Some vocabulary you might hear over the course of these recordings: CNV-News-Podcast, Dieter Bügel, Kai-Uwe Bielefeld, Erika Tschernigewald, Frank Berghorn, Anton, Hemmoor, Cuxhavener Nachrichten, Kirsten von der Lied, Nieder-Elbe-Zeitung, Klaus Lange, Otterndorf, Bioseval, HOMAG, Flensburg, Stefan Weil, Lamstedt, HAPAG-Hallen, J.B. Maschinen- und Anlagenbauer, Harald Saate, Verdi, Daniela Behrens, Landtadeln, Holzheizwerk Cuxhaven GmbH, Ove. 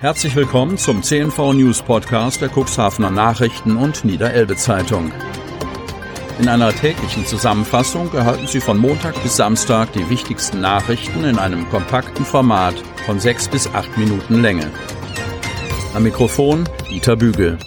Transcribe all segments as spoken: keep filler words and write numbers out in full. Herzlich willkommen zum C N V-News-Podcast der Cuxhavener Nachrichten und Nieder-Elbe-Zeitung. In einer täglichen Zusammenfassung erhalten Sie von Montag bis Samstag die wichtigsten Nachrichten in einem kompakten Format von sechs bis acht Minuten Länge. Am Mikrofon Dieter Bügel.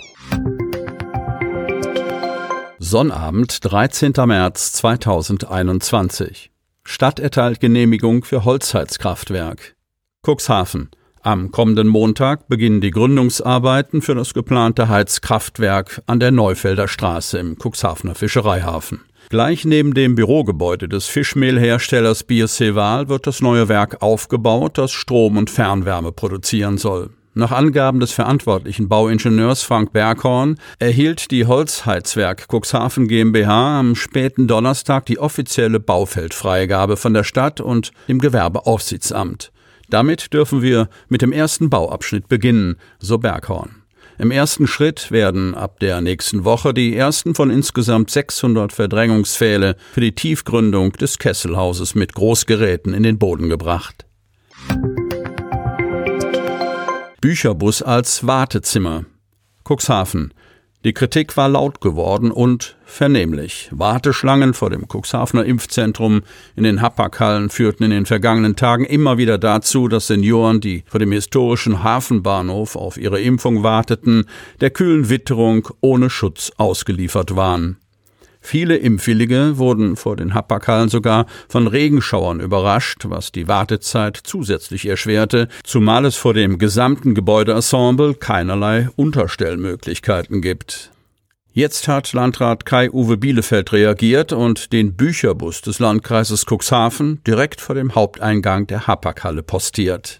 Sonnabend, dreizehnter März zweitausendeinundzwanzig. Stadt erteilt Genehmigung für Holzheizkraftwerk. Cuxhaven. Am kommenden Montag beginnen die Gründungsarbeiten für das geplante Heizkraftwerk an der Neufelder Straße im Cuxhavener Fischereihafen. Gleich neben dem Bürogebäude des Fischmehlherstellers Bioseval wird das neue Werk aufgebaut, das Strom und Fernwärme produzieren soll. Nach Angaben des verantwortlichen Bauingenieurs Frank Berghorn erhielt die Holzheizwerk Cuxhaven GmbH am späten Donnerstag die offizielle Baufeldfreigabe von der Stadt und dem Gewerbeaufsichtsamt. Damit dürfen wir mit dem ersten Bauabschnitt beginnen, so Berghorn. Im ersten Schritt werden ab der nächsten Woche die ersten von insgesamt sechshundert Verdrängungspfähle für die Tiefgründung des Kesselhauses mit Großgeräten in den Boden gebracht. Bücherbus als Wartezimmer. Cuxhaven. Die Kritik war laut geworden und vernehmlich. Warteschlangen vor dem Cuxhavener Impfzentrum in den HAPAG-Hallen führten in den vergangenen Tagen immer wieder dazu, dass Senioren, die vor dem historischen Hafenbahnhof auf ihre Impfung warteten, der kühlen Witterung ohne Schutz ausgeliefert waren. Viele Impfwillige wurden vor den HAPAG-Hallen sogar von Regenschauern überrascht, was die Wartezeit zusätzlich erschwerte, zumal es vor dem gesamten Gebäudeensemble keinerlei Unterstellmöglichkeiten gibt. Jetzt hat Landrat Kai-Uwe Bielefeld reagiert und den Bücherbus des Landkreises Cuxhaven direkt vor dem Haupteingang der HAPAG-Halle postiert.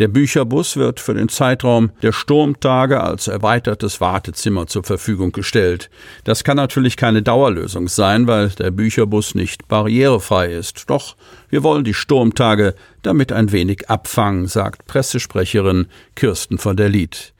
Der Bücherbus wird für den Zeitraum der Sturmtage als erweitertes Wartezimmer zur Verfügung gestellt. Das kann natürlich keine Dauerlösung sein, weil der Bücherbus nicht barrierefrei ist. Doch wir wollen die Sturmtage damit ein wenig abfangen, sagt Pressesprecherin Kirsten von der Lied.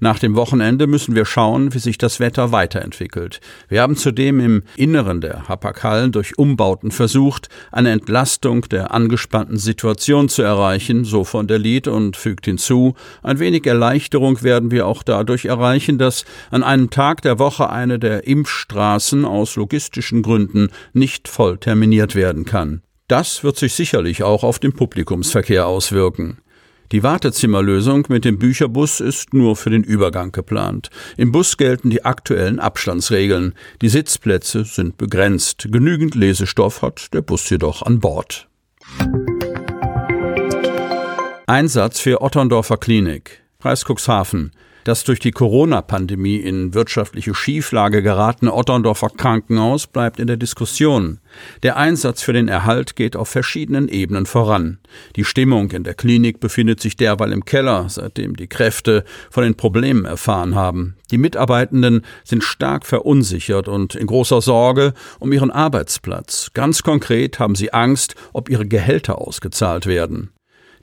Nach dem Wochenende müssen wir schauen, wie sich das Wetter weiterentwickelt. Wir haben zudem im Inneren der HAPAG-Hallen durch Umbauten versucht, eine Entlastung der angespannten Situation zu erreichen, so von der Lied, und fügt hinzu, ein wenig Erleichterung werden wir auch dadurch erreichen, dass an einem Tag der Woche eine der Impfstraßen aus logistischen Gründen nicht voll terminiert werden kann. Das wird sich sicherlich auch auf den Publikumsverkehr auswirken. Die Wartezimmerlösung mit dem Bücherbus ist nur für den Übergang geplant. Im Bus gelten die aktuellen Abstandsregeln. Die Sitzplätze sind begrenzt. Genügend Lesestoff hat der Bus jedoch an Bord. Einsatz für Otterndorfer Klinik. Kreis Cuxhaven. Das durch die Corona-Pandemie in wirtschaftliche Schieflage geratene Otterndorfer Krankenhaus bleibt in der Diskussion. Der Einsatz für den Erhalt geht auf verschiedenen Ebenen voran. Die Stimmung in der Klinik befindet sich derweil im Keller, seitdem die Kräfte von den Problemen erfahren haben. Die Mitarbeitenden sind stark verunsichert und in großer Sorge um ihren Arbeitsplatz. Ganz konkret haben sie Angst, ob ihre Gehälter ausgezahlt werden.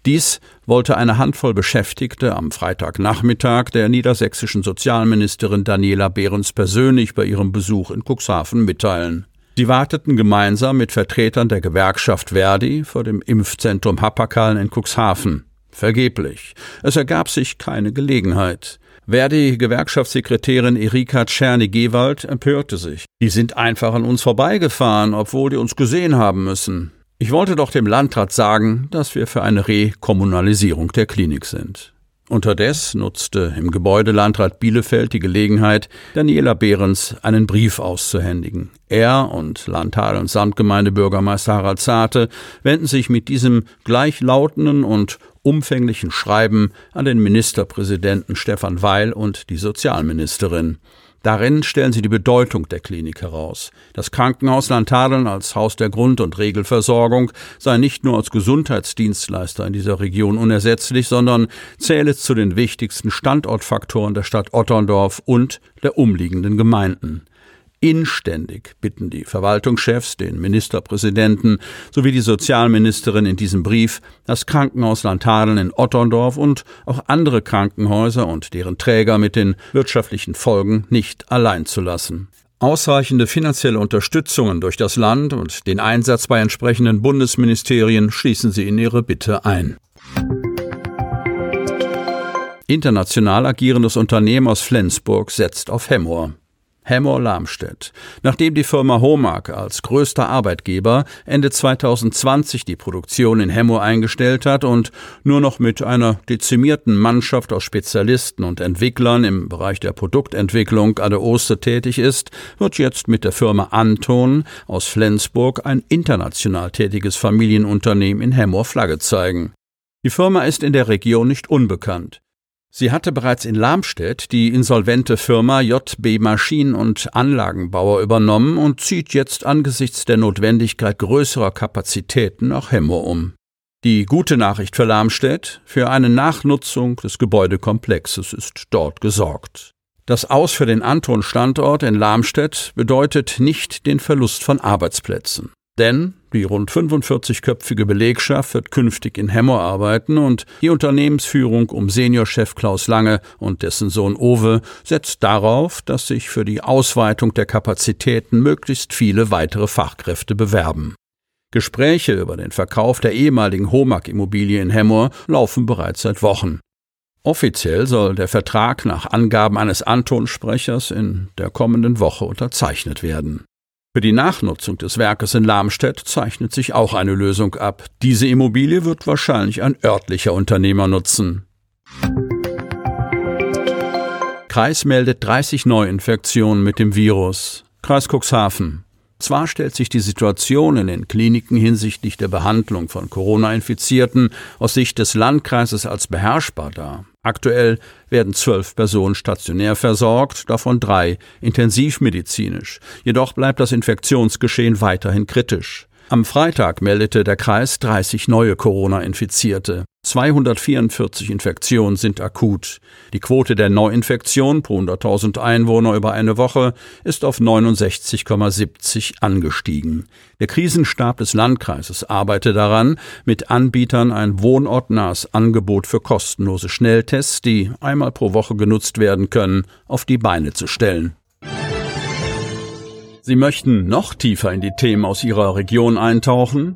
Dies wollte eine Handvoll Beschäftigte am Freitagnachmittag der niedersächsischen Sozialministerin Daniela Behrens persönlich bei ihrem Besuch in Cuxhaven mitteilen. Sie warteten gemeinsam mit Vertretern der Gewerkschaft Verdi vor dem Impfzentrum HAPAG-Hallen in Cuxhaven. Vergeblich. Es ergab sich keine Gelegenheit. Verdi-Gewerkschaftssekretärin Erika Tschernigewald empörte sich. Die sind einfach an uns vorbeigefahren, obwohl die uns gesehen haben müssen. Ich wollte doch dem Landrat sagen, dass wir für eine Rekommunalisierung der Klinik sind. Unterdessen nutzte im Gebäude Landrat Bielefeld die Gelegenheit, Daniela Behrens einen Brief auszuhändigen. Er und Landtal- und Samtgemeindebürgermeister Harald Saate wenden sich mit diesem gleichlautenden und umfänglichen Schreiben an den Ministerpräsidenten Stefan Weil und die Sozialministerin. Darin stellen sie die Bedeutung der Klinik heraus. Das Krankenhaus Landtadeln als Haus der Grund- und Regelversorgung sei nicht nur als Gesundheitsdienstleister in dieser Region unersetzlich, sondern zähle zu den wichtigsten Standortfaktoren der Stadt Otterndorf und der umliegenden Gemeinden. Inständig bitten die Verwaltungschefs, den Ministerpräsidenten sowie die Sozialministerin in diesem Brief, das Krankenhaus Landtadeln in Otterndorf und auch andere Krankenhäuser und deren Träger mit den wirtschaftlichen Folgen nicht allein zu lassen. Ausreichende finanzielle Unterstützungen durch das Land und den Einsatz bei entsprechenden Bundesministerien schließen sie in ihre Bitte ein. International agierendes Unternehmen aus Flensburg setzt auf Hemmoor. Hemmoor-Lamstedt. Nachdem die Firma HOMAG als größter Arbeitgeber Ende zwanzig zwanzig die Produktion in Hemmoor eingestellt hat und nur noch mit einer dezimierten Mannschaft aus Spezialisten und Entwicklern im Bereich der Produktentwicklung an der Oste tätig ist, wird jetzt mit der Firma Anton aus Flensburg ein international tätiges Familienunternehmen in Hemmoor Flagge zeigen. Die Firma ist in der Region nicht unbekannt. Sie hatte bereits in Lamstedt die insolvente Firma J B Maschinen- und Anlagenbauer übernommen und zieht jetzt angesichts der Notwendigkeit größerer Kapazitäten nach Hemmoor um. Die gute Nachricht für Lamstedt: Für eine Nachnutzung des Gebäudekomplexes ist dort gesorgt. Das Aus für den Anton-Standort in Lamstedt bedeutet nicht den Verlust von Arbeitsplätzen. Denn die rund fünfundvierzigköpfige Belegschaft wird künftig in Hemmoor arbeiten und die Unternehmensführung um Seniorchef Klaus Lange und dessen Sohn Ove setzt darauf, dass sich für die Ausweitung der Kapazitäten möglichst viele weitere Fachkräfte bewerben. Gespräche über den Verkauf der ehemaligen HOMAG-Immobilie in Hemmoor laufen bereits seit Wochen. Offiziell soll der Vertrag nach Angaben eines Anton-Sprechers in der kommenden Woche unterzeichnet werden. Für die Nachnutzung des Werkes in Lamstedt zeichnet sich auch eine Lösung ab. Diese Immobilie wird wahrscheinlich ein örtlicher Unternehmer nutzen. Kreis meldet dreißig Neuinfektionen mit dem Virus. Kreis Cuxhaven. Zwar stellt sich die Situation in den Kliniken hinsichtlich der Behandlung von Corona-Infizierten aus Sicht des Landkreises als beherrschbar dar. Aktuell werden zwölf Personen stationär versorgt, davon drei intensivmedizinisch. Jedoch bleibt das Infektionsgeschehen weiterhin kritisch. Am Freitag meldete der Kreis dreißig neue Corona-Infizierte. zweihundertvierundvierzig Infektionen sind akut. Die Quote der Neuinfektion pro hunderttausend Einwohner über eine Woche ist auf neunundsechzig Komma siebzig angestiegen. Der Krisenstab des Landkreises arbeite daran, mit Anbietern ein wohnortnahes Angebot für kostenlose Schnelltests, die einmal pro Woche genutzt werden können, auf die Beine zu stellen. Sie möchten noch tiefer in die Themen aus Ihrer Region eintauchen?